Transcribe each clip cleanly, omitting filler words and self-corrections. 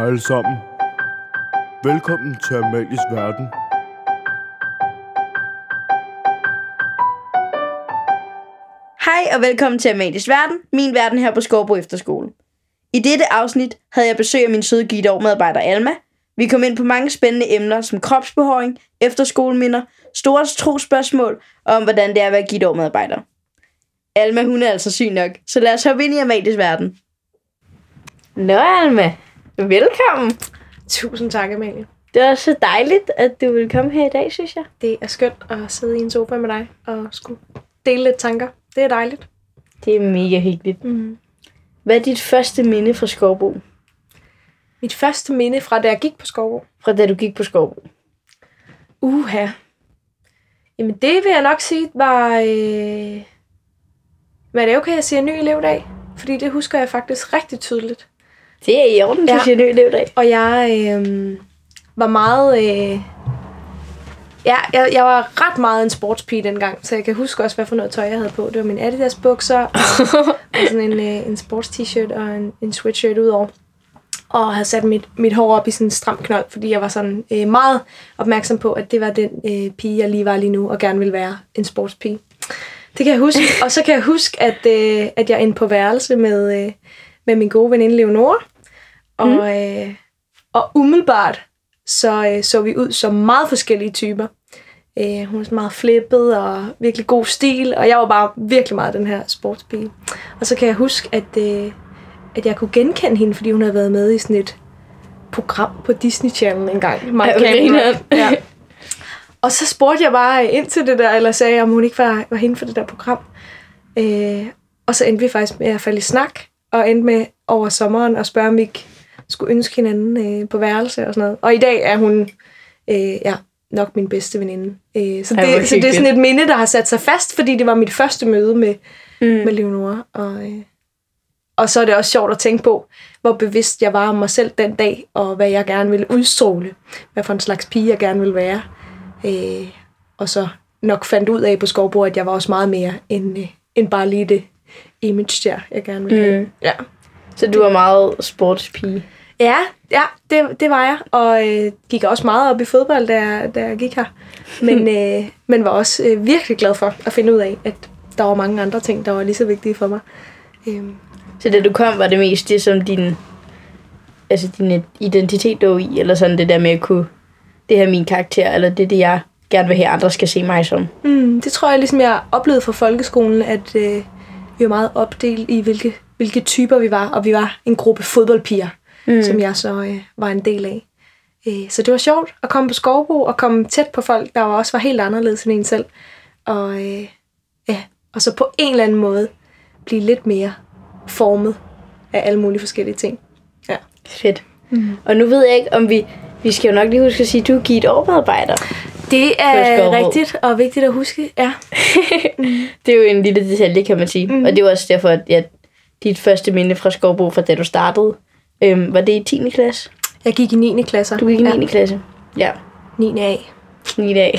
Hej alle sammen. Velkommen til Amatisk Verden. Hej og velkommen til Amatisk Verden, min verden her på Skovbo Efterskole. I dette afsnit havde jeg besøg af min søde guitar-medarbejder Alma. Vi kom ind på mange spændende emner som kropsbehåring, efterskoleminder, store trospørgsmål og om hvordan det er at være guitar-medarbejder. Alma, hun er altså syg nok, så lad os hoppe ind i Amatisk Verden. Nå Alma, velkommen. Tusind tak, Amalie. Det var så dejligt, at du ville komme her i dag, synes jeg. Det er skønt at sidde i en sofa med dig og skulle dele lidt tanker. Det er dejligt. Det er mega hyggeligt. Mm-hmm. Hvad er dit første minde fra Skovbo? Mit første minde fra, da jeg gik på Skovbo? Fra da du gik på Skovbo. Uha. Jamen det vil jeg nok sige var... Men er det okay, at jeg siger ny elevdag? Fordi det husker jeg faktisk rigtig tydeligt. Det er i orden, synes jeg, ny elevdag. Og jeg var meget... Jeg var ret meget en sportspige dengang, så jeg kan huske også, hvad for noget tøj jeg havde på. Det var mine Adidas bukser, og sådan en sports-t-shirt og en sweatshirt udover. Og havde sat mit hår op i sådan en stram knold, fordi jeg var sådan meget opmærksom på, at det var den pige, jeg lige var lige nu, og gerne ville være en sportspige. Det kan jeg huske. Og så kan jeg huske, at jeg er inde på værelse med min gode veninde Leonora. Og umiddelbart så vi ud som meget forskellige typer. Hun var så meget flippet og virkelig god stil, og jeg var bare virkelig meget den her sportspige. Og så kan jeg huske, at jeg kunne genkende hende, fordi hun havde været med i sådan et program på Disney Channel engang. Ja. Og så spurgte jeg bare ind til det der, eller sagde, om hun ikke var hende for det der program. Og så endte vi faktisk med at falde i snak, og endte med over sommeren at spørge, om vi ikke skulle ønske hinanden på værelse og sådan noget. Og i dag er hun nok min bedste veninde. Så det er sådan et minde, der har sat sig fast, fordi det var mit første møde med Leonora. Og så er det også sjovt at tænke på, hvor bevidst jeg var om mig selv den dag, og hvad jeg gerne ville udstråle. Hvad for en slags pige jeg gerne ville være. Og så nok fandt ud af på Skovbo, at jeg var også meget mere end bare lige det image der, jeg gerne ville have. Ja. Så du var meget sportspige? Ja, det var jeg. Og gik også meget op i fodbold, da jeg gik her. Men var også virkelig glad for at finde ud af, at der var mange andre ting, der var lige så vigtige for mig. Så da du kom, var det mest det, som din identitet lå i? Eller sådan det der med at kunne... Det her er min karakter, eller det jeg gerne vil have, andre skal se mig som. Det tror jeg ligesom, jeg oplevede fra folkeskolen, at vi var meget opdelt i, hvilke typer vi var. Og vi var en gruppe fodboldpiger, som jeg så var en del af. Så det var sjovt at komme på Skovbo og komme tæt på folk, der også var helt anderledes end en selv. Og så på en eller anden måde blive lidt mere formet af alle mulige forskellige ting. Ja. Fedt. Og nu ved jeg ikke, om vi skal jo nok lige huske at sige, at du er guitar-medarbejder. Det er rigtigt og vigtigt at huske, ja. Det er jo en lille detalje, kan man sige. Og det var også derfor, at dit første minde fra Skovbo, fra da du startede, var det i 10. klasse? Jeg gik i 9. klasse. Du gik i 9. klasse? Ja. 9. A. 9. A.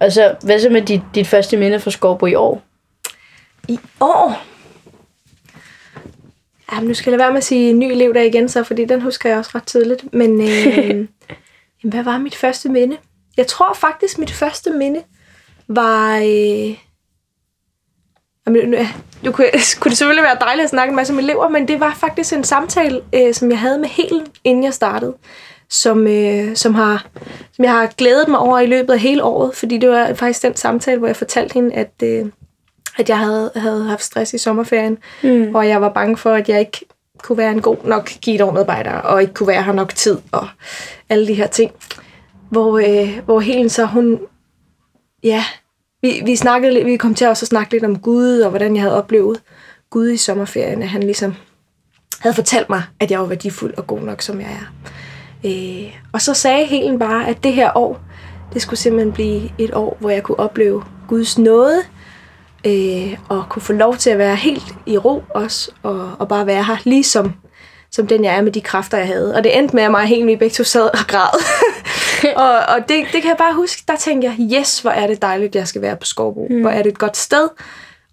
Og så, hvad så med dit første minde fra Skovbo i år? I år? Jamen, nu skal jeg lade være med at sige ny elevdag igen, så, fordi den husker jeg også ret tydeligt. Men hvad var mit første minde? Jeg tror faktisk, mit første minde var... kunne det selvfølgelig være dejligt at snakke en masse med elever, men det var faktisk en samtale, som jeg havde med Helen, inden jeg startede, som jeg har glædet mig over i løbet af hele året, fordi det var faktisk den samtale, hvor jeg fortalte hende, at jeg havde haft stress i sommerferien, og jeg var bange for, at jeg ikke kunne være en god nok guitar-medarbejder, og ikke kunne være her nok tid, og alle de her ting. Hvor Helen så, hun... Ja, vi kom til også at snakke lidt om Gud, og hvordan jeg havde oplevet Gud i sommerferien, at han ligesom havde fortalt mig, at jeg var værdifuld og god nok, som jeg er. Og så sagde Helen bare, at det her år, det skulle simpelthen blive et år, hvor jeg kunne opleve Guds nåde, og kunne få lov til at være helt i ro også, og bare være her, ligesom som den jeg er med de kræfter, jeg havde. Og det endte med, at mig og Helen, vi begge to sad og græd. og det kan jeg bare huske, der tænkte jeg, yes, hvor er det dejligt, jeg skal være på Skovbo. Hvor er det et godt sted.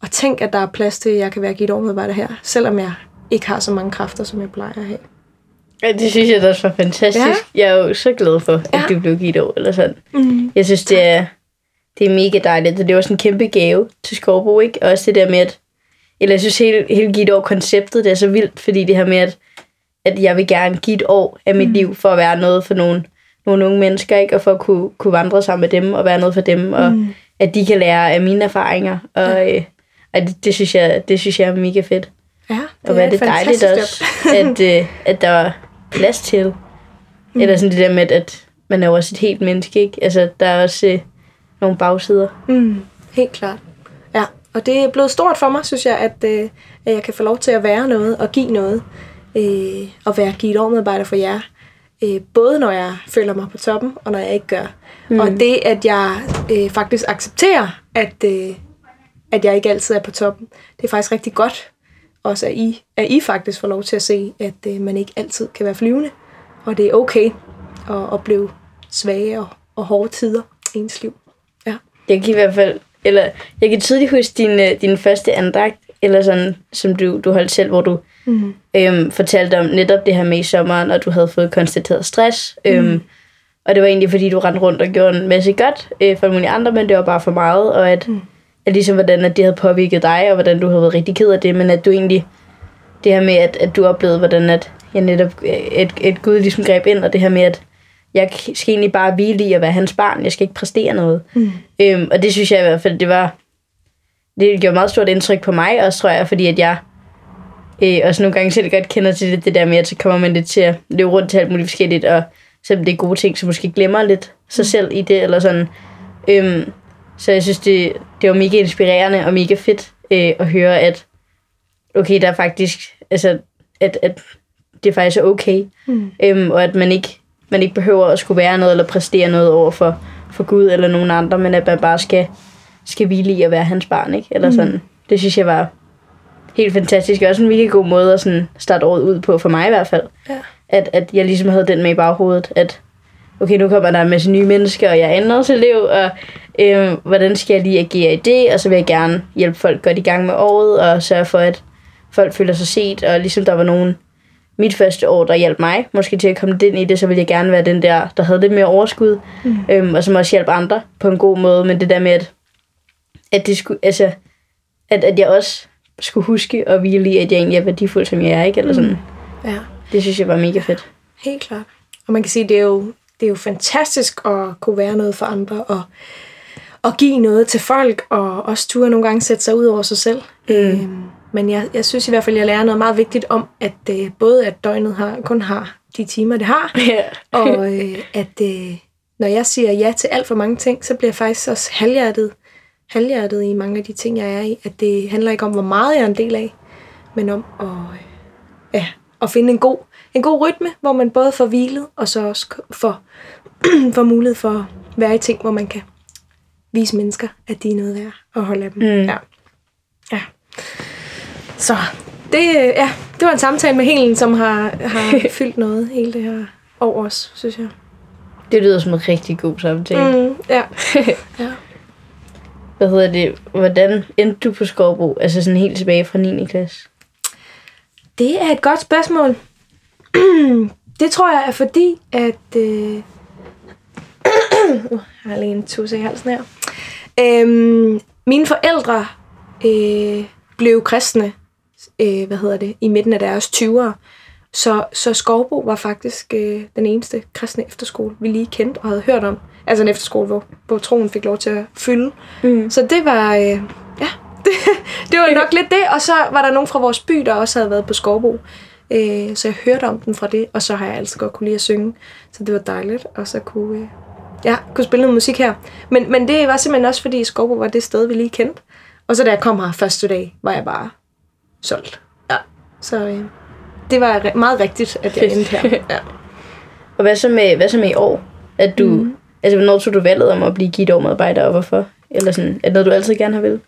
Og tænk, at der er plads til, at jeg kan være guitar-medarbejder her, selvom jeg ikke har så mange kræfter, som jeg plejer at have. Ja, det synes jeg da også var fantastisk. Ja. Jeg er jo så glad for, at du blev givet over, eller sådan. Mm. Jeg synes, det er mega dejligt, og det var sådan en kæmpe gave til Skovbo, ikke? Og også det der med, at eller jeg synes, hele givet over konceptet, det er så vildt, fordi det her med, at jeg vil gerne give et år af mit liv, for at være noget for nogle unge mennesker, ikke? Og for at kunne vandre sammen med dem, og være noget for dem, og at de kan lære af mine erfaringer, og det synes jeg er mega fedt. Ja, og det er dejligt også, at der er plads til. Eller sådan det der med, at man er jo også et helt menneske, ikke? Altså, der er også nogle bagsider. Mm, helt klart. Ja, og det er blevet stort for mig, synes jeg, at jeg kan få lov til at være noget og give noget. Og være givet-år-medarbejder for jer. Både når jeg føler mig på toppen, og når jeg ikke gør. Mm. Og det, at jeg faktisk accepterer, at jeg ikke altid er på toppen, det er faktisk rigtig godt. Også at I faktisk får lov til at se, at man ikke altid kan være flyvende. Og det er okay at opleve svage og hårde tider i ens liv. Ja. Jeg kan i hvert fald, eller jeg kan tydeligt huske din første andagt, eller sådan, som du holdt selv, hvor du fortalte om netop det her med i sommeren, og du havde fået konstateret stress. Og det var egentlig, fordi du rendte rundt og gjorde en masse godt for nogle andre, men det var bare for meget, og at ligesom hvordan at det havde påvirket dig, og hvordan du havde været rigtig ked af det, men at du egentlig, det her med, at du oplevede, hvordan at jeg netop, et Gud ligesom greb ind, og det her med, at jeg skal egentlig bare hvile i at være hans barn, jeg skal ikke præstere noget. Og det synes jeg i hvert fald, det gjorde meget stort indtryk på mig også, tror jeg, fordi at jeg også nogle gange selv godt kender til det der med, at så kommer man lidt til at løbe rundt til alt muligt forskelligt, og selvom det er gode ting, så måske glemmer lidt sig selv i det, eller sådan. Så jeg synes, det var mega inspirerende og mega fedt at høre, at okay, der er faktisk, altså, at det faktisk er okay, og at man ikke behøver at skulle være noget eller præstere noget over for Gud eller nogen andre, men at man bare skal hvile i at være hans barn, ikke? Eller sådan. Det synes jeg var helt fantastisk, og også en virkelig god måde at sådan starte året ud på, for mig i hvert fald. Ja. At jeg ligesom havde den med i baghovedet, at okay, nu kommer der en masse nye mennesker, og jeg er andretelev, og hvordan skal jeg lige agere i det, og så vil jeg gerne hjælpe folk godt i gang med året, og sørge for, at folk føler sig set, og ligesom der var nogen mit første år, der hjalp mig, måske til at komme ind i det, så ville jeg gerne være den der havde lidt mere overskud, og som også hjælpe andre på en god måde, men det der med, at det skulle, altså, at jeg også skulle huske og hvile i, at jeg egentlig er værdifuld, som jeg er, ikke? Eller sådan. Ja. Det synes jeg var mega fedt. Helt klart. Og man kan sige, det er jo fantastisk at kunne være noget for andre, og give noget til folk, og også turde nogle gange sætte sig ud over sig selv. Men jeg synes i hvert fald, jeg lærer noget meget vigtigt om, at både at døgnet kun har de timer, det har, og at når jeg siger ja til alt for mange ting, så bliver jeg faktisk også halvhjertet i mange af de ting, jeg er i. At det handler ikke om, hvor meget jeg er en del af, men om at finde en god rytme, hvor man både får hvilet, og så også får mulighed for at være i ting, hvor man kan vise mennesker, at de er noget værd og holde af dem. Ja. Så det var en samtale med Helen, som har fyldt noget hele det her år også, synes jeg. Det lyder som en rigtig god samtale. Ja. Hvad hedder det? Hvordan endte du på Skovbo? Altså sådan helt tilbage fra 9. klasse? Det er et godt spørgsmål. Det tror jeg er fordi, at jeg har lige en tusse i halsen her. Mine forældre blev kristne, i midten af deres 20'ere. Så Skovbo var faktisk den eneste kristne efterskole, vi lige kendte og havde hørt om. Altså en efterskole, hvor troen fik lov til at fylde. Så det var, det var nok lidt det. Og så var der nogen fra vores by, der også havde været på Skovbo. Så jeg hørte om den fra det, og så har jeg altid godt kunne lide at synge. Så det var dejligt, og så kunne spille noget musik her. Men det var simpelthen også, fordi Skovbo var det sted, vi lige kendte. Og så da jeg kom her første dag, var jeg bare solgt. Ja. Så det var meget rigtigt, at jeg endte her. Ja. Og hvad så med i år? At du, altså, hvornår tog du valget om at blive givet-år-medarbejder, og hvorfor? Eller sådan, er det noget, du altid gerne har ville?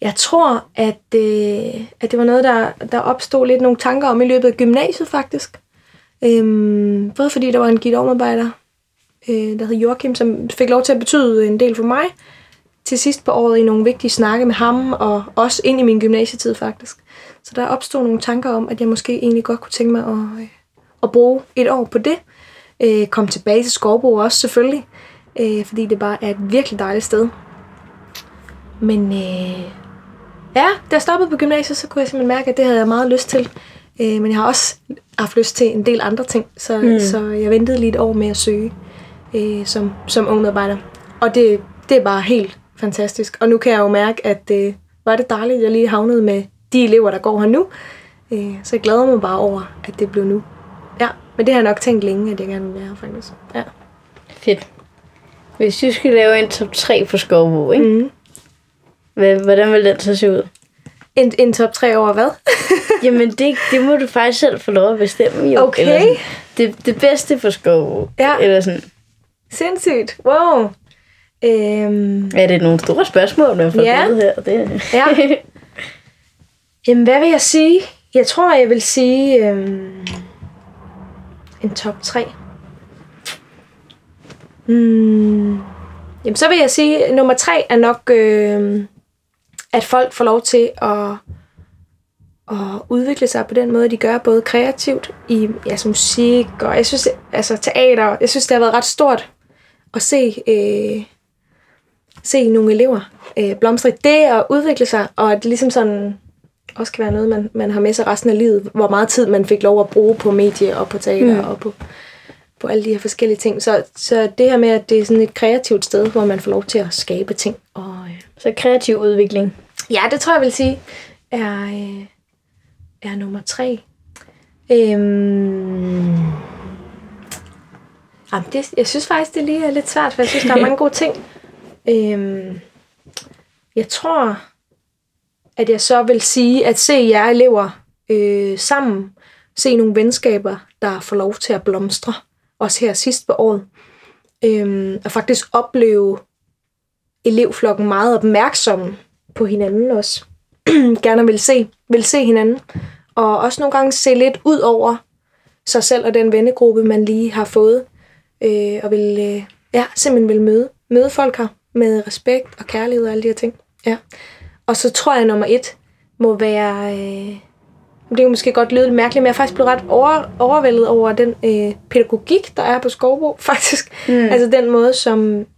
Jeg tror, at det var noget, der opstod lidt nogle tanker om i løbet af gymnasiet, faktisk. Både fordi der var en givet-år-medarbejder, der hed Joachim, som fik lov til at betyde en del for mig. Til sidst på året i nogle vigtige snakke med ham, og også ind i min gymnasietid, faktisk. Så der opstod nogle tanker om, at jeg måske egentlig godt kunne tænke mig at, at bruge et år på det. Kom tilbage til Skovbo også selvfølgelig, fordi det bare er et virkelig dejligt sted. Men ja, da jeg stoppede på gymnasiet, så kunne jeg simpelthen mærke, at det havde jeg meget lyst til. Men jeg har også haft lyst til en del andre ting, så jeg ventede lige et år med at søge som ung medarbejder. Og det er bare helt fantastisk. Og nu kan jeg jo mærke, at var det dejligt, at jeg lige havnede med de elever, der går her nu. Så jeg glæder mig bare over, at det blev nu. Ja, men det har jeg nok tænkt længe, at jeg gerne vil være her faktisk. Ja. Fedt. Hvis du skulle lave en top 3 for Skovbo, ikke? Mm. Hvordan vil den så se ud? En top 3 over hvad? Jamen, det må du faktisk selv få lov at bestemme. Jo. Okay. Eller det bedste for Skovbo. Ja. Eller sådan. Sindssygt. Wow. Er det nogle store spørgsmål, man får givet her? Det. Ja. Jamen, hvad vil jeg sige? Jeg tror, jeg vil sige en top 3. Jamen, så vil jeg sige, at nummer 3 er nok, at folk får lov til at udvikle sig på den måde, de gør, både kreativt i musik og jeg synes, altså teater. Jeg synes, det har været ret stort at se nogle elever blomstre i det og udvikle sig, og at det ligesom sådan også kan være noget, man har med sig resten af livet, hvor meget tid man fik lov at bruge på medie og på teater og på alle de her forskellige ting. Så det her med, at det er sådan et kreativt sted, hvor man får lov til at skabe ting. Og, så kreativ udvikling. Ja, det tror jeg vil sige er nummer 3. Jeg synes faktisk, det lige er lidt svært, for jeg synes, der er mange gode ting. Jeg tror, at jeg så vil sige, at se jer elever sammen. Se nogle venskaber, der får lov til at blomstre. Også her sidst på året. Og faktisk opleve elevflokken meget opmærksomme på hinanden også. Gerne vil se hinanden. Og også nogle gange se lidt ud over sig selv og den vennegruppe, man lige har fået. Og simpelthen vil møde folk her med respekt og kærlighed og alle de her ting. Ja. Og så tror jeg, nummer 1 må være... Det kan måske godt lyde lidt mærkeligt, men jeg er faktisk blevet ret overvældet over den pædagogik, der er på Skovbo, faktisk. Mm. Altså den måde,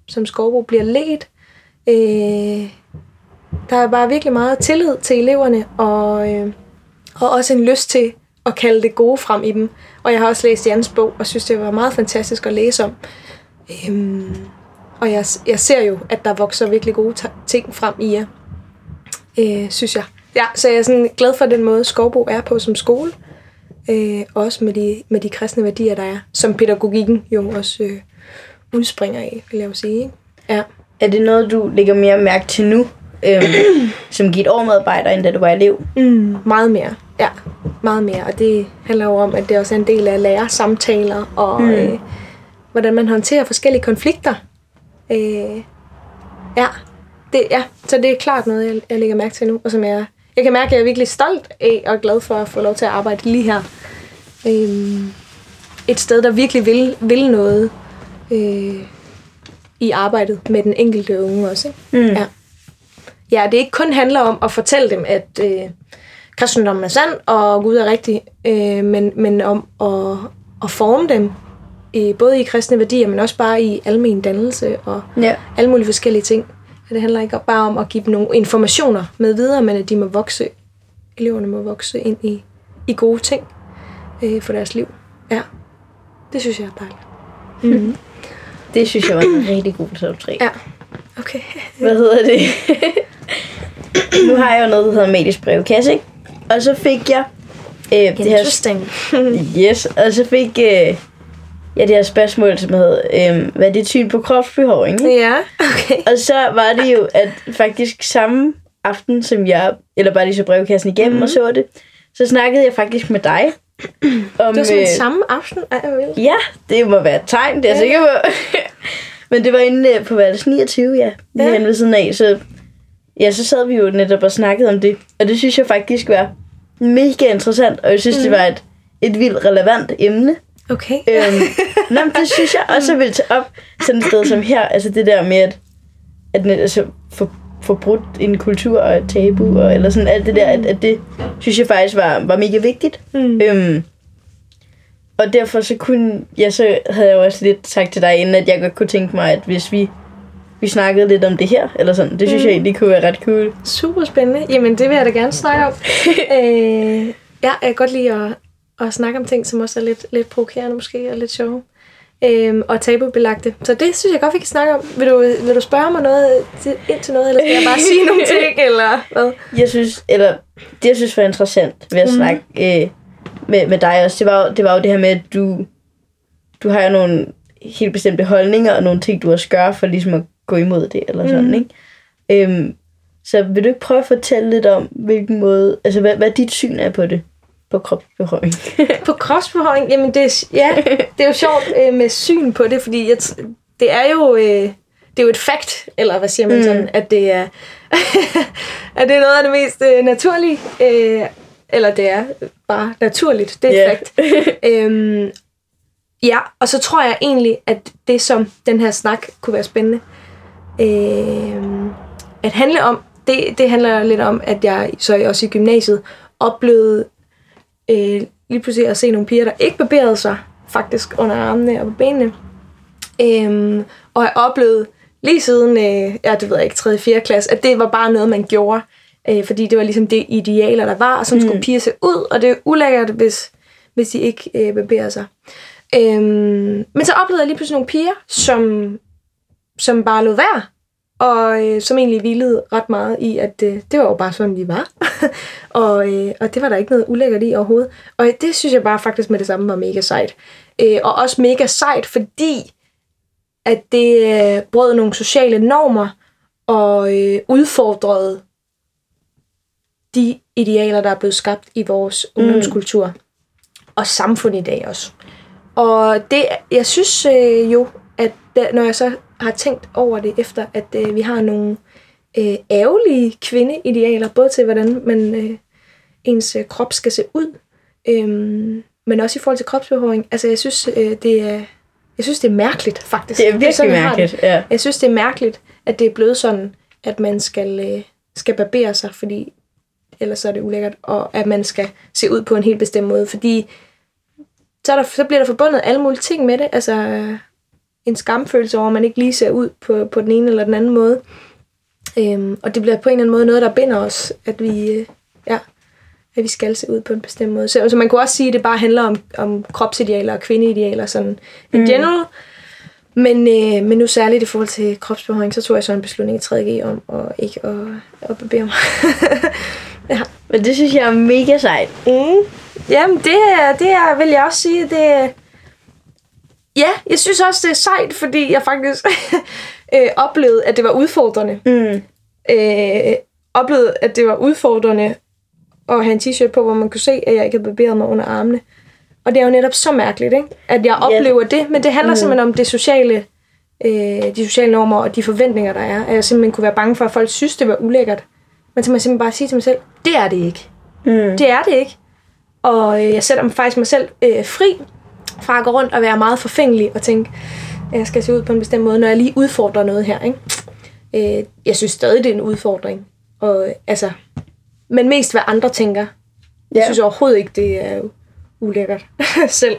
som Skovbo bliver ledt. Der er bare virkelig meget tillid til eleverne, og også en lyst til at kalde det gode frem i dem. Og jeg har også læst Jens bog, og synes, det var meget fantastisk at læse om. Og jeg ser jo, at der vokser virkelig gode ting frem i jer, synes jeg. Ja, så jeg er sådan glad for den måde, Skovbo er på som skole. Også med de kristne værdier, der er, som pædagogikken jo også udspringer af, vil jeg jo sige. Ja. Er det noget, du lægger mere mærke til nu, som giver et år medarbejder, end da du var elev? Meget mere, ja. Meget mere, og det handler jo om, at det også er en del af lærersamtaler, og hvordan man håndterer forskellige konflikter. Ja. Ja, så det er klart noget, jeg lægger mærke til nu, og som jeg kan mærke, at jeg er virkelig stolt af og glad for at få lov til at arbejde lige her. Et sted, der virkelig vil noget i arbejdet med den enkelte unge også. Ikke? Mm. Ja, det ikke kun handler om at fortælle dem, at kristendommen er sand, og Gud er rigtig, men om at forme dem, både i kristne værdier, men også bare i almen dannelse og alle mulige forskellige ting. Det handler ikke bare om at give dem nogle informationer med videre, men at de må vokse. Eleverne må vokse ind i gode ting for deres liv. Ja, det synes jeg er dejligt. Mm-hmm. Det synes jeg var en rigtig god top 3. Ja, okay. Hvad hedder det? Nu har jeg jo noget, der hedder Medies brevkasse, ikke? Og så fik jeg... Interesting. Yes, og så fik... det her spørgsmål, som hed, hvad er dit syn på kropsbehåring? Ja, okay. Og så var det jo, at faktisk samme aften, som jeg, eller bare lige så brevkassen igennem og så det, så snakkede jeg faktisk med dig. Om, det var sådan samme aften? Ej, jeg vil. Ja, det må være et tegn, det er jeg sikker på. Men det var inde på valget 29, lige hen ved siden af. Så sad vi jo netop og snakkede om det, og det synes jeg faktisk var mega interessant, og jeg synes, det var et vildt relevant emne. Okay. Men det synes jeg også vil tage op sådan et sted som her. Altså det der med at altså, få brudt en kultur og et tabu og eller sådan alt det der, at det synes jeg faktisk var mega vigtigt. Og derfor så kunne jeg, så havde jeg også lidt sagt til dig inden, at jeg godt kunne tænke mig, at hvis vi snakkede lidt om det her, eller sådan. Det synes jeg egentlig kunne være ret cool. Super spændende. Jamen, det vil jeg da gerne snakke om. Jeg kan godt lide at snakke om ting, som også er lidt provokerende måske, og lidt sjove. Og tabubelagte. Så det synes jeg godt, vi kan snakke om. Vil du spørge mig noget indtil noget, eller skal jeg bare sige nogle ting, eller hvad? Jeg synes var interessant ved at snakke med dig også. Det var jo det her med, at du har jo nogle helt bestemte holdninger, og nogle ting, du også gør for ligesom at gå imod det, eller sådan, ikke? Så vil du ikke prøve at fortælle lidt om, hvilken måde, altså hvad dit syn er på det? På kropsbehøring. På kropsbehøring? Jamen, det er jo sjovt med syn på det, fordi det er jo det er jo et fact, eller hvad siger man sådan, at det er at det er noget af det mest naturlige, eller det er bare naturligt, det er et fact. Ja, og så tror jeg egentlig, at det som den her snak kunne være spændende at handle om, det handler lidt om, at jeg så også i gymnasiet oplevede lige pludselig at se nogle piger, der ikke barberede sig faktisk under armene og på benene. Og jeg oplevede lige siden, det ved jeg ikke, 3. og 4. klasse, at det var bare noget, man gjorde. Fordi det var ligesom det idealer, der var, og sådan skulle piger se ud, og det er ulækkert, hvis de ikke barberede sig. Men så oplevede jeg lige pludselig nogle piger, som bare lod være, og som egentlig hvilede ret meget i, at det var jo bare sådan, de var. og det var der ikke noget ulækkert i overhovedet. Og det synes jeg bare faktisk med det samme var mega sejt. Og også mega sejt, fordi at det brød nogle sociale normer og udfordrede de idealer, der er blevet skabt i vores ungdomskultur og samfund i dag også. Og det, jeg synes jo, at når jeg så har tænkt over det efter, at vi har nogle ærgerlige kvindeidealer, både til hvordan man ens krop skal se ud, men også i forhold til kropsbehøring. Altså, jeg synes, det er mærkeligt, faktisk. Det er virkelig sådan, mærkeligt, ja. Jeg synes, det er mærkeligt, at det er blevet sådan, at man skal barbere sig, fordi ellers er det ulækkert, og at man skal se ud på en helt bestemt måde, fordi så bliver der forbundet alle mulige ting med det, altså en skamfølelse over, at man ikke lige ser ud på den ene eller den anden måde. Og det bliver på en eller anden måde noget, der binder os, at vi skal se ud på en bestemt måde. Så man kunne også sige, at det bare handler om kropsidealer og kvindeidealer sådan in general. Men nu særligt i forhold til kropsbehøring, så tog jeg så en beslutning i 3.G om at ikke at barbere mig. Ja. Men det synes jeg er mega sejt. Jamen, det vil jeg også sige, det. Ja, jeg synes også, det er sejt, fordi jeg faktisk oplevede, at det var udfordrende. Oplevede, at det var udfordrende at have en t-shirt på, hvor man kunne se, at jeg ikke havde barberet mig under armene. Og det er jo netop så mærkeligt, ikke? At jeg oplever det, men det handler simpelthen om det sociale, de sociale normer og de forventninger, der er. At jeg simpelthen kunne være bange for, at folk synes, det var ulækkert. Men så må jeg simpelthen bare sige til mig selv, det er det ikke. Det er det ikke. Og jeg sætter faktisk mig selv fri fra at gå rundt og være meget forfængelig og tænke, at jeg skal se ud på en bestemt måde, når jeg lige udfordrer noget her, ikke? Jeg synes stadig, det er en udfordring. Og, altså, men mest hvad andre tænker. Jeg synes overhovedet ikke, det er ulækkert selv.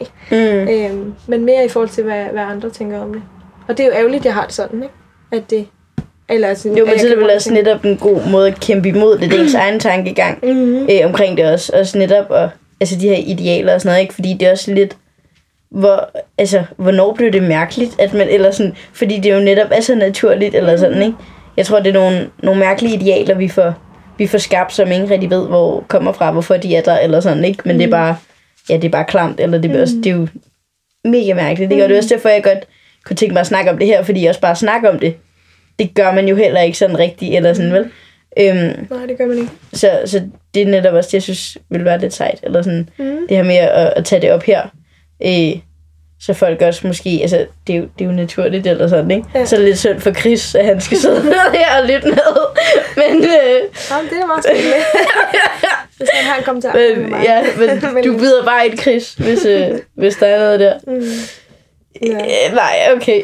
Men mere i forhold til, hvad andre tænker om det. Og det er jo ærgerligt, jeg har det sådan, ikke? At det, eller sådan, jo, men det er vel også netop en god måde at kæmpe imod det. Det er ens egen tankegang omkring det også. Også netop, og, altså de her idealer og sådan noget, ikke? Fordi det er også lidt hvornår blev det mærkeligt, at man, eller sådan, fordi det jo netop er så naturligt, eller sådan, ikke? Jeg tror, det er nogle mærkelige idealer, vi får skabt, som ingen rigtig ved, hvor kommer fra, hvorfor de er der, eller sådan, ikke? Men det er bare, det er bare klamt, eller det er, også, det er jo mega mærkeligt, ikke? Og det er også derfor, jeg godt kunne tænke mig at snakke om det her, fordi også bare snakke om det, det gør man jo heller ikke sådan rigtigt, eller sådan, vel? Nej, det gør man ikke. Så det er netop også det, jeg synes, ville være lidt sejt, eller sådan, det her med at tage det op her. Så folk også måske, altså det er jo naturligt eller sådan, ikke? Ja. Så er det lidt synd for Chris, at han skal sidde her og lytte med. Men jamen, det er meget spændende. Hvis han kom til at med mig. Ja, men du bider bare et Chris, hvis der er noget der. Nej, okay.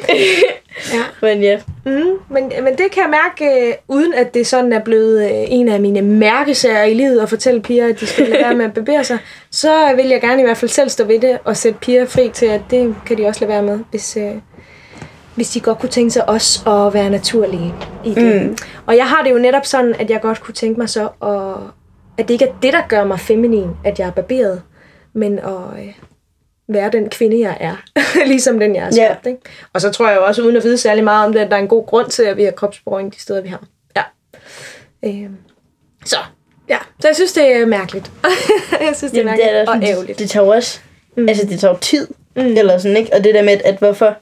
Ja. Men ja. Mm, men det kan jeg mærke, uden at det sådan er blevet en af mine mærkesager i livet at fortælle piger, at de skal lade være med at barbere sig, så vil jeg gerne i hvert fald selv stå ved det og sætte piger fri til, at det kan de også lade være med, hvis de godt kunne tænke sig også at være naturlige i det. Mm. Og jeg har det jo netop sådan, at jeg godt kunne tænke mig så, at det ikke er det, der gør mig feminin, at jeg er barberet, men at være den kvinde, jeg er. Ligesom den, jeg er skabt. Yeah. Ikke? Og så tror jeg jo også, uden at vide særlig meget om det, at der er en god grund til, at vi har kropsberøring de steder, vi har. Ja. Så jeg synes, det er mærkeligt. Jeg synes, det er mærkeligt det er sådan, og ærgerligt. Det tager også altså, det tager tid. Mm. Eller sådan, ikke? Og det der med, at hvorfor...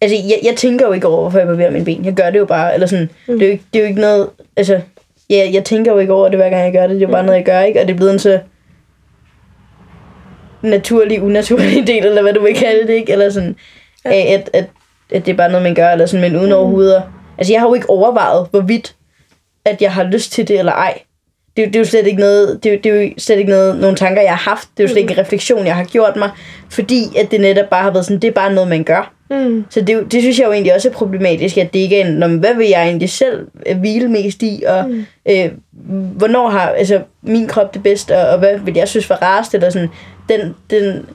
Altså, jeg tænker jo ikke over, hvorfor jeg barberer mine ben. Jeg gør det jo bare, eller sådan... Mm. Det er jo ikke noget... Altså, jeg tænker jo ikke over det, hver gang jeg gør det. Det er jo bare noget, jeg gør, ikke? Og det er blevet en så... naturlig, unaturlig del, eller hvad du vil kalde det, ikke? Eller sådan, ja. at det er bare noget, man gør, eller sådan, men uden overhovedet. Altså, jeg har jo ikke overvejet, hvorvidt, at jeg har lyst til det, eller ej. Det er jo slet ikke noget, nogle tanker, jeg har haft. Det er jo slet ikke en refleksion, jeg har gjort mig, fordi at det netop bare har været sådan, det er bare noget, man gør. Mm. Så det synes jeg jo egentlig også er problematisk, at det ikke er en, hvad vil jeg egentlig selv hvile mest i, og hvornår har altså, min krop det bedst, og hvad vil jeg synes var rarest, eller sådan, den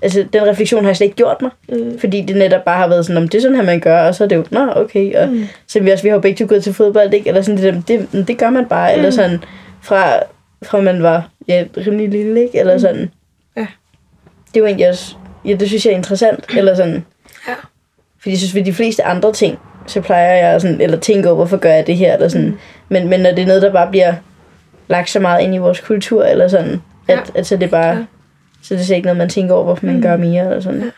refleksion har jeg slet ikke gjort mig, fordi det netop bare har været sådan, om det er sådan her man gør, og så er det jo, nå okay, og så vi har jo begge to gået til fodbold, ikke? Eller sådan, det gør man bare, eller sådan, fra man var rimelig lille, ikke? Eller sådan. Ja. Det er jo egentlig også, det synes jeg er interessant, eller sådan. Ja. Fordi jeg synes, ved de fleste andre ting, så plejer jeg sådan, eller tænker over, hvorfor gør jeg det her, eller sådan. Men når det er noget, der bare bliver lagt så meget ind i vores kultur, eller sådan, at så det bare, så det er ikke noget, man tænker over, hvorfor man gør mere, eller sådan. Ja.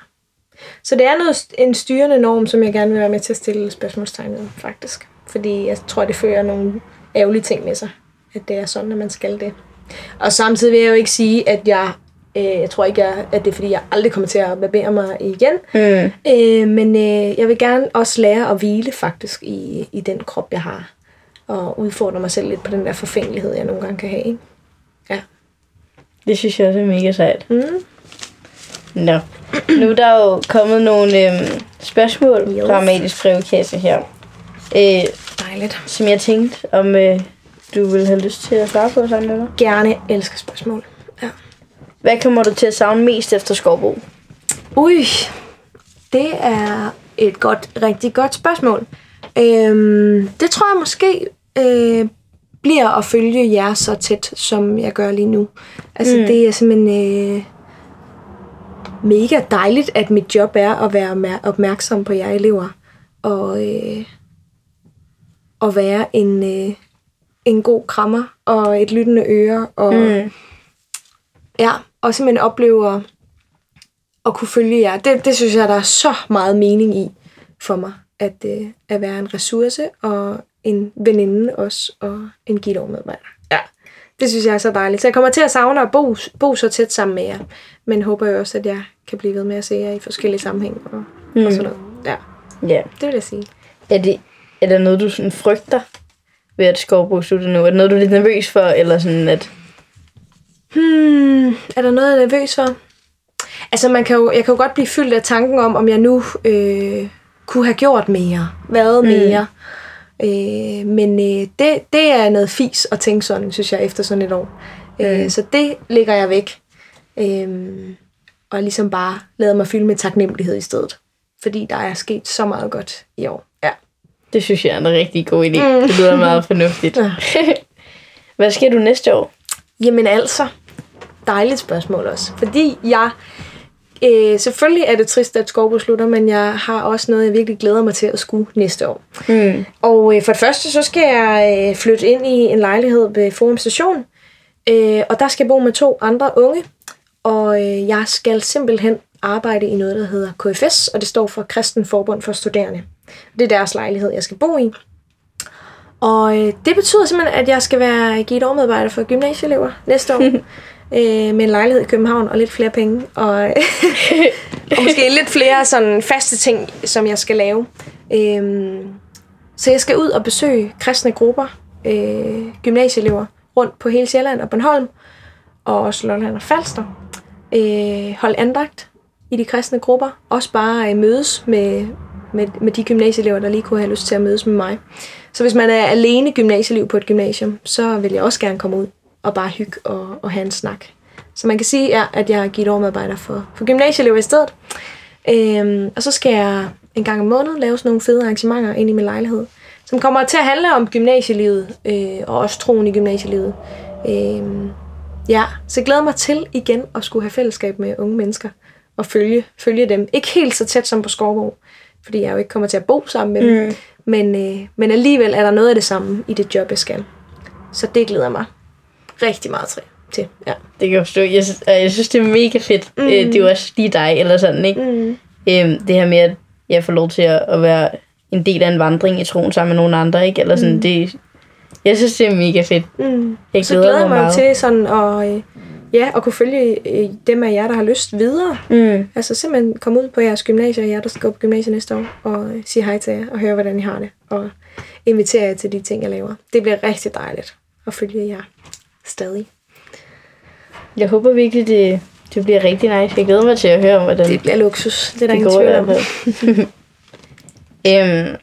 Så det er noget, en styrende norm, som jeg gerne vil være med til at stille spørgsmålstegn ved, faktisk. Fordi jeg tror, det fører nogle ærgerlige ting med sig, at det er sådan, at man skal det. Og samtidig vil jeg jo ikke sige, at jeg tror ikke, at det er, fordi jeg aldrig kommer til at barbere mig igen. Men jeg vil gerne også lære at hvile faktisk i den krop, jeg har. Og udfordre mig selv lidt på den der forfængelighed, jeg nogle gange kan have. Ikke? Ja. Det synes jeg også er mega sejt. Nå. Nu er der jo kommet nogle spørgsmål fra Amatisk brevkasse her. Dejligt. Som jeg tænkte, om du ville have lyst til at svare på sådan noget. Gerne. Elsker spørgsmål. Ja. Hvad kommer du til at savne mest efter Skovbo? Det er et rigtig godt spørgsmål. Det tror jeg måske bliver at følge jer så tæt, som jeg gør lige nu. Altså det er simpelthen mega dejligt, at mit job er at være opmærksom på jer elever. Og at være en god krammer og et lyttende øre og... Ja, og simpelthen oplever at kunne følge jer. Det synes jeg, der er så meget mening i for mig. At være en ressource og en veninde også, og en guideovermedarbejder. Ja, det synes jeg er så dejligt. Så jeg kommer til at savne at bo så tæt sammen med jer. Men håber jo også, at jeg kan blive ved med at se jer i forskellige sammenhæng og sådan noget. Ja, det vil jeg sige. Er der noget, du sådan frygter ved at Skovbo Studio nu? Er der noget, du er lidt nervøs for, eller sådan at... Er der noget, jeg er nervøs for? Altså, jeg kan jo godt blive fyldt af tanken om jeg nu kunne have gjort mere, været mere. Men det er noget fis at tænke sådan, synes jeg, efter sådan et år. Så det lægger jeg væk. Og ligesom bare lader mig fylde med taknemmelighed i stedet. Fordi der er sket så meget godt i år. Ja. Det synes jeg er en rigtig god idé. Det lyder meget fornuftigt. Ja. Hvad sker du næste år? Jamen altså, dejligt spørgsmål også. Fordi jeg, selvfølgelig er det trist, at Skovbo slutter, men jeg har også noget, jeg virkelig glæder mig til at skulle næste år. Og for det første, så skal jeg flytte ind i en lejlighed ved Forum Station. Og der skal jeg bo med 2 andre unge. Og jeg skal simpelthen arbejde i noget, der hedder KFS, og det står for Kristen Forbund for Studerende. Det er deres lejlighed, jeg skal bo i. Og det betyder simpelthen, at jeg skal være guideovermedarbejder for gymnasieelever næste år. Med en lejlighed i København og lidt flere penge. Og måske lidt flere sådan faste ting, som jeg skal lave. Så jeg skal ud og besøge kristne grupper, gymnasieelever, rundt på hele Sjælland og Bornholm. Og også Lolland og Falster. Holde andagt i de kristne grupper. Også bare mødes med med de gymnasieelever, der lige kunne have lyst til at mødes med mig. Så hvis man er alene gymnasieelev på et gymnasium, så vil jeg også gerne komme ud og bare hygge og have en snak. Så man kan sige, ja, at jeg har givet overmedarbejder for gymnasieelever i stedet. Og så skal jeg en gang om måneden lave sådan nogle fede arrangementer ind i min lejlighed, som kommer til at handle om gymnasielivet og også troen i gymnasielivet. Ja, så jeg glæder mig til igen at skulle have fællesskab med unge mennesker og følge dem. Ikke helt så tæt som på Skovbo, fordi jeg jo ikke kommer til at bo sammen med dem, men alligevel er der noget af det samme i det job, jeg skal. Så det glæder mig rigtig meget til. Ja. Det kan jeg forstå. Jeg synes, det er mega fedt. Det er jo også lige dig, eller sådan, ikke? Det her med, at jeg får lov til at være en del af en vandring i troen sammen med nogle andre, ikke? Eller sådan, det... Jeg synes, det er mega fedt. Jeg glæder mig til sådan at kunne følge dem af jer, der har lyst videre. Altså simpelthen komme ud på jeres gymnasier, jer, der skal gå på gymnasiet næste år, og sige hej til jer, og høre, hvordan I har det, og invitere jer til de ting, jeg laver. Det bliver rigtig dejligt at følge jer stadig. Jeg håber virkelig, det bliver rigtig nice. Jeg glæder mig til at høre om, hvordan det bliver luksus. Det er der ingen tvivl om.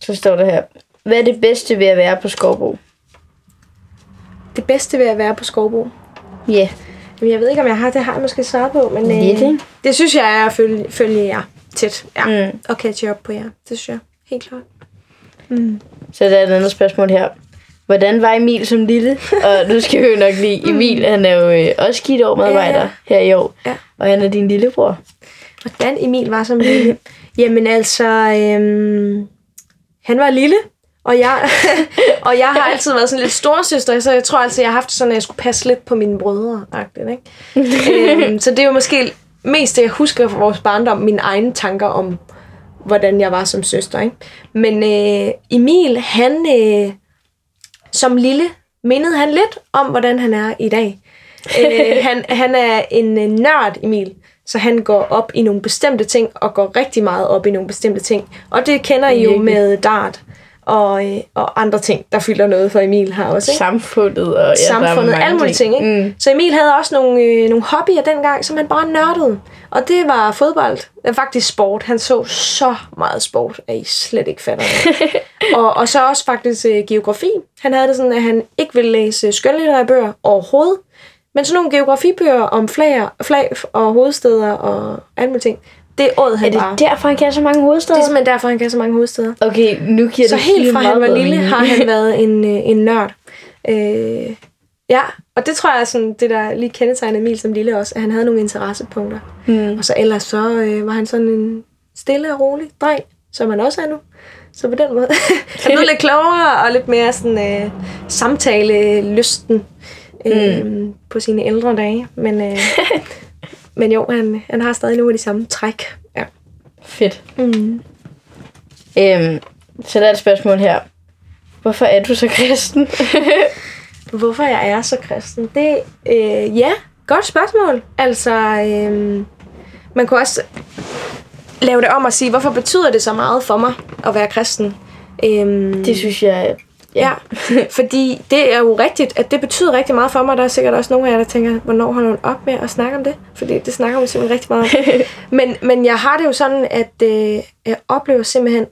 Så står der her. Hvad er det bedste ved at være på Skovbo? Det bedste ved at være på Skovbo? Ja. Yeah. Jamen, jeg ved ikke, om jeg har det, har jeg måske svaret på, men det synes jeg er at følge jer tæt. Ja. Og catche op på jer. Det synes jeg helt klart. Så der er et andet spørgsmål her. Hvordan var Emil som lille? Og nu skal vi jo nok lige... Emil, han er jo også skidt over medarbejder her i år. Ja. Og han er din lillebror. Hvordan Emil var som lille? Jamen altså... han var lille. Og jeg har altid været sådan lidt storesøster, så jeg tror altså, jeg har haft sådan, at jeg skulle passe lidt på mine brødre, ikke? Så det er jo måske mest det, jeg husker fra vores barndom, mine egne tanker om, hvordan jeg var som søster, ikke? Men Emil, han som lille, mindede han lidt om, hvordan han er i dag. Han er en nørd, Emil. Så han går op i nogle bestemte ting, og går rigtig meget op i nogle bestemte ting. Og det kender I jo med dart. Og andre ting, der fylder noget for Emil her også, ikke? Samfundet, alle mulige ting, ikke? Så Emil havde også nogle hobbyer dengang, som han bare nørdede. Og det var fodbold. Faktisk sport. Han så meget sport, at I slet ikke fatter det. og så også faktisk geografi. Han havde det sådan, at han ikke ville læse skønlitterære bøger overhovedet. Men sådan nogle geografibøger om flag og hovedsteder og alle mulige ting. Det åd han bare. Er det derfor, han kan have så mange hovedsteder? Det er simpelthen derfor, han kan have så mange hovedsteder. Okay, nu giver det. Så helt fra han var lille, har han været en nørd. Ja, og det tror jeg sådan, det der lige kendetegnede Emil som lille også, at han havde nogle interessepunkter. Og så ellers så var han sådan en stille og rolig dreng, som han også er nu. Så på den måde. Han blev lidt klogere og lidt mere sådan samtalelysten på sine ældre dage. Men... Men jo, han har stadig nogle af de samme træk. Ja. Fedt. Så der er et spørgsmål her. Hvorfor er du så kristen? Hvorfor jeg er så kristen? Det godt spørgsmål. Altså, man kunne også lave det om og sige, hvorfor betyder det så meget for mig at være kristen? Det synes jeg... Ja, fordi det er jo rigtigt, at det betyder rigtig meget for mig. Der er sikkert også nogle af jer, der tænker, hvornår holder hun op med at snakke om det? Fordi det snakker vi simpelthen rigtig meget om. Men jeg har det jo sådan, at jeg oplever simpelthen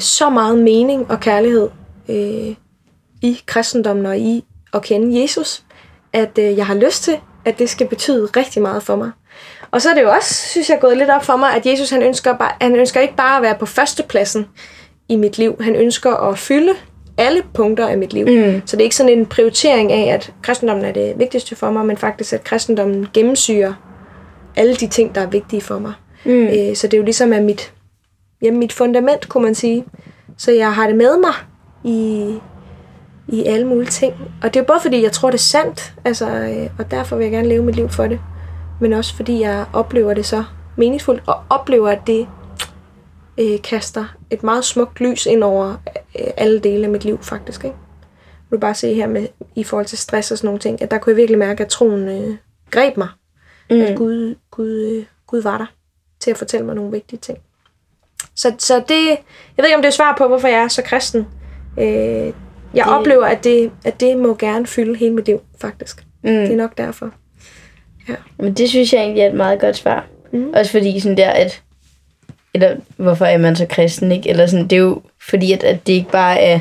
så meget mening og kærlighed i kristendommen og i at kende Jesus, at jeg har lyst til, at det skal betyde rigtig meget for mig. Og så er det jo også, synes jeg, gået lidt op for mig, at Jesus han ønsker ikke bare at være på førstepladsen i mit liv. Han ønsker at fylde alle punkter af mit liv. Så det er ikke sådan en prioritering af, at kristendommen er det vigtigste for mig, men faktisk, at kristendommen gennemsyrer alle de ting, der er vigtige for mig. Så det er jo ligesom af mit fundament, kunne man sige. Så jeg har det med mig i alle mulige ting. Og det er både fordi, jeg tror, det er sandt, altså, og derfor vil jeg gerne leve mit liv for det. Men også fordi, jeg oplever det så meningsfuldt, og oplever, at det kaster et meget smukt lys ind over alle dele af mit liv, faktisk, ikke? Du kan bare se her med, i forhold til stress og sådan nogle ting, at der kunne jeg virkelig mærke, at troen greb mig. At Gud var der til at fortælle mig nogle vigtige ting. Så det, jeg ved ikke, om det er svar på, hvorfor jeg er så kristen. Jeg oplever, at det må gerne fylde hele mit liv, faktisk. Det er nok derfor. Ja. Men det synes jeg egentlig er et meget godt svar. Også fordi sådan der, at eller hvorfor er man så kristen, ikke? Eller sådan, det er jo fordi, at det ikke bare er,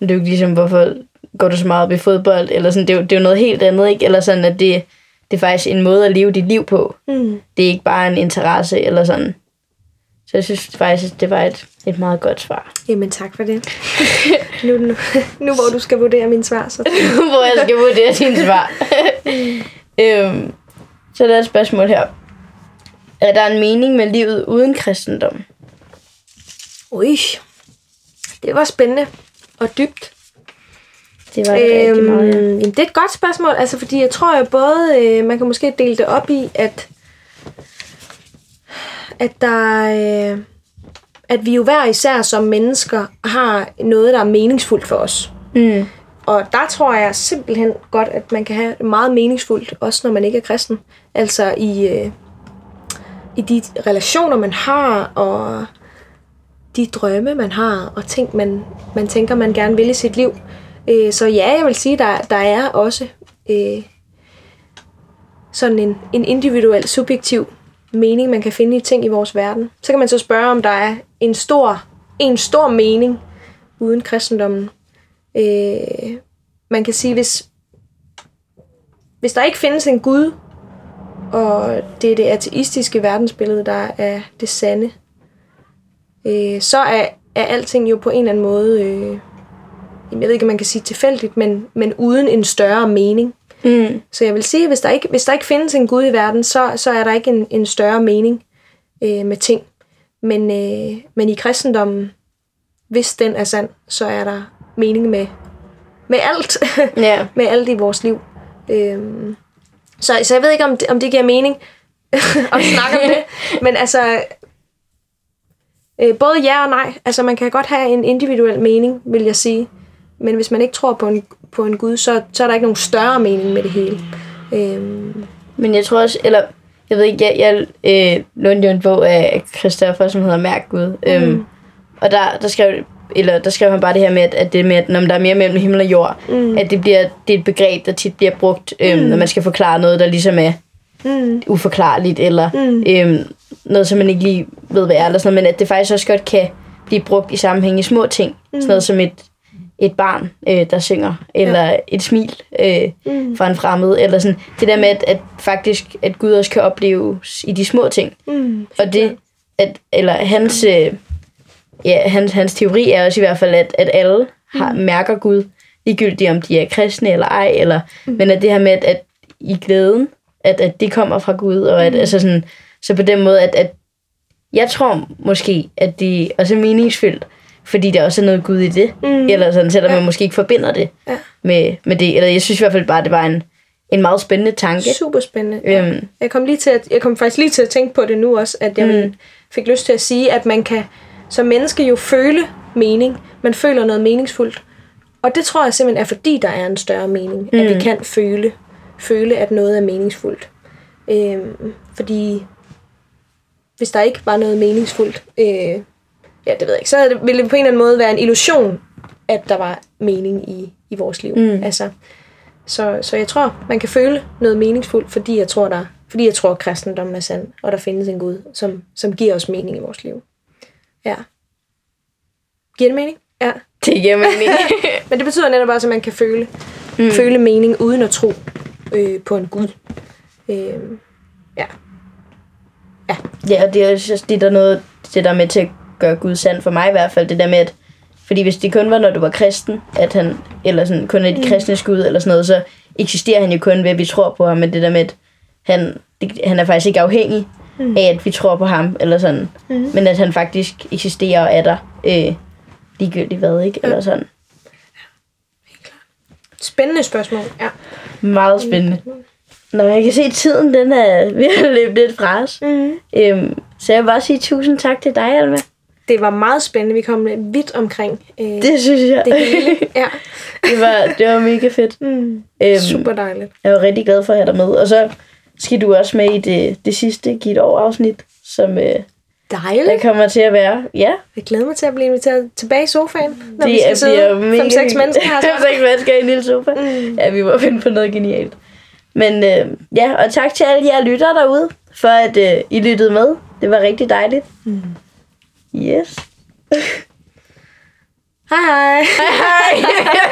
det er jo ikke ligesom, hvorfor går du så meget op i fodbold, eller sådan, det er jo noget helt andet, ikke? Eller sådan, at det er faktisk en måde at leve dit liv på. Mm. Det er ikke bare en interesse, eller sådan. Så jeg synes faktisk, det var et meget godt svar. Jamen tak for det. nu hvor du skal vurdere mine svar, så. Hvor jeg skal vurdere dine svar. Så der er et spørgsmål her. Er der en mening med livet uden kristendom? Ui, det var spændende og dybt. Det var rigtig meget. Ja. Jamen, det er et godt spørgsmål, altså, fordi jeg tror, at både man kan måske dele det op i, at der at vi jo hver især som mennesker har noget, der er meningsfuldt for os. Mm. Og der tror jeg simpelthen godt, at man kan have meget meningsfuldt, også når man ikke er kristen. Altså i de relationer, man har, og de drømme, man har, og ting, man tænker, man gerne vil i sit liv. Så ja, jeg vil sige, at der er også sådan en individuel, subjektiv mening, man kan finde i ting i vores verden. Så kan man så spørge, om der er en stor mening uden kristendommen. Man kan sige, hvis der ikke findes en Gud, og det er det ateistiske verdensbillede, der er det sande, så er alting jo på en eller anden måde, jeg ved ikke, om man kan sige tilfældigt, men uden en større mening. Mm. Så jeg vil sige, hvis der ikke findes en Gud i verden, så er der ikke en større mening med ting. Men i kristendommen, hvis den er sand, så er der mening med alt. Yeah. Med alt i vores liv. Så jeg ved ikke, om det giver mening at snakke om det. Men altså, både ja og nej. Altså, man kan godt have en individuel mening, vil jeg sige. Men hvis man ikke tror på en Gud, så er der ikke nogen større mening med det hele. Men jeg tror også, eller jeg ved ikke, jeg lånte jo en bog af Christoffer, som hedder Mærk Gud. Og der skrev han bare det her med, at det med, at når der er mere mellem himmel og jord, at det er et begreb, der tit bliver brugt, når man skal forklare noget, der ligesom er uforklarligt, eller noget, som man ikke lige ved, hvad er, eller sådan noget, men at det faktisk også godt kan blive brugt i sammenhæng i små ting. Sådan noget som et barn, der synger, eller et smil fra en fremmed, eller sådan. Det der med, at faktisk, at Gud også kan opleves i de små ting. Mm. Og det, eller hans teori er også i hvert fald, at alle mærker Gud, ligegyldigt om de er kristne eller ej, eller, men at det her med, at i glæden, at det kommer fra Gud, og at, altså sådan, så på den måde, at jeg tror måske, at det også er meningsfyldt, fordi der også er noget Gud i det, eller sådan, selvom man måske ikke forbinder det med det. Eller jeg synes i hvert fald bare, at det var en meget spændende tanke. Super spændende. Jeg kom faktisk lige til at tænke på det nu også, at jeg fik lyst til at sige, at man kan som menneske jo føle mening. Man føler noget meningsfuldt. Og det tror jeg simpelthen er, fordi der er en større mening, at vi kan føle, at noget er meningsfuldt. Fordi hvis der ikke var noget meningsfuldt, det ved jeg ikke, så ville det på en eller anden måde være en illusion, at der var mening i vores liv. Altså, så jeg tror, man kan føle noget meningsfuldt, fordi jeg tror, at kristendommen er sand, og der findes en Gud, som giver os mening i vores liv. Ja. Giver det mening? Ja. Det giver mening. Men det betyder netop også, at man kan føle mening uden at tro på en Gud. Ja, og det er også det, der er noget, det der med til at gøre Gud sand for mig i hvert fald, det der med, at fordi hvis det kun var, når du var kristen, at han, eller sådan, kun er et kristnes Gud, eller sådan noget, så eksisterer han jo kun ved, at vi tror på ham, men det der med, at han er faktisk ikke afhængig af, at vi tror på ham, eller sådan, men at han faktisk eksisterer og er der, ligegyldigt hvad, ikke, eller sådan. Ja, helt klart. Spændende spørgsmål, ja. Meget spændende. Nå, jeg kan se, at tiden, den er ved at løbe lidt fra os. Så jeg vil bare sige tusind tak til dig, Alma. Det var meget spændende. Vi kom vidt omkring. Det synes jeg. Det hele. Ja. Det var mega fedt. Super dejligt. Jeg var rigtig glad for at have dig med. Og så skal du også med i det sidste Giv et år-afsnit, som der kommer til at være. Ja. Jeg glæder mig til at blive inviteret tilbage i sofaen, når vi skal sidde 5-6 mennesker her. 5-6 mennesker i en lille sofa. Ja, vi må finde på noget genialt. Men og tak til alle jer lyttere derude, for at I lyttede med. Det var rigtig dejligt. Yes. Hej hej. Hej hej.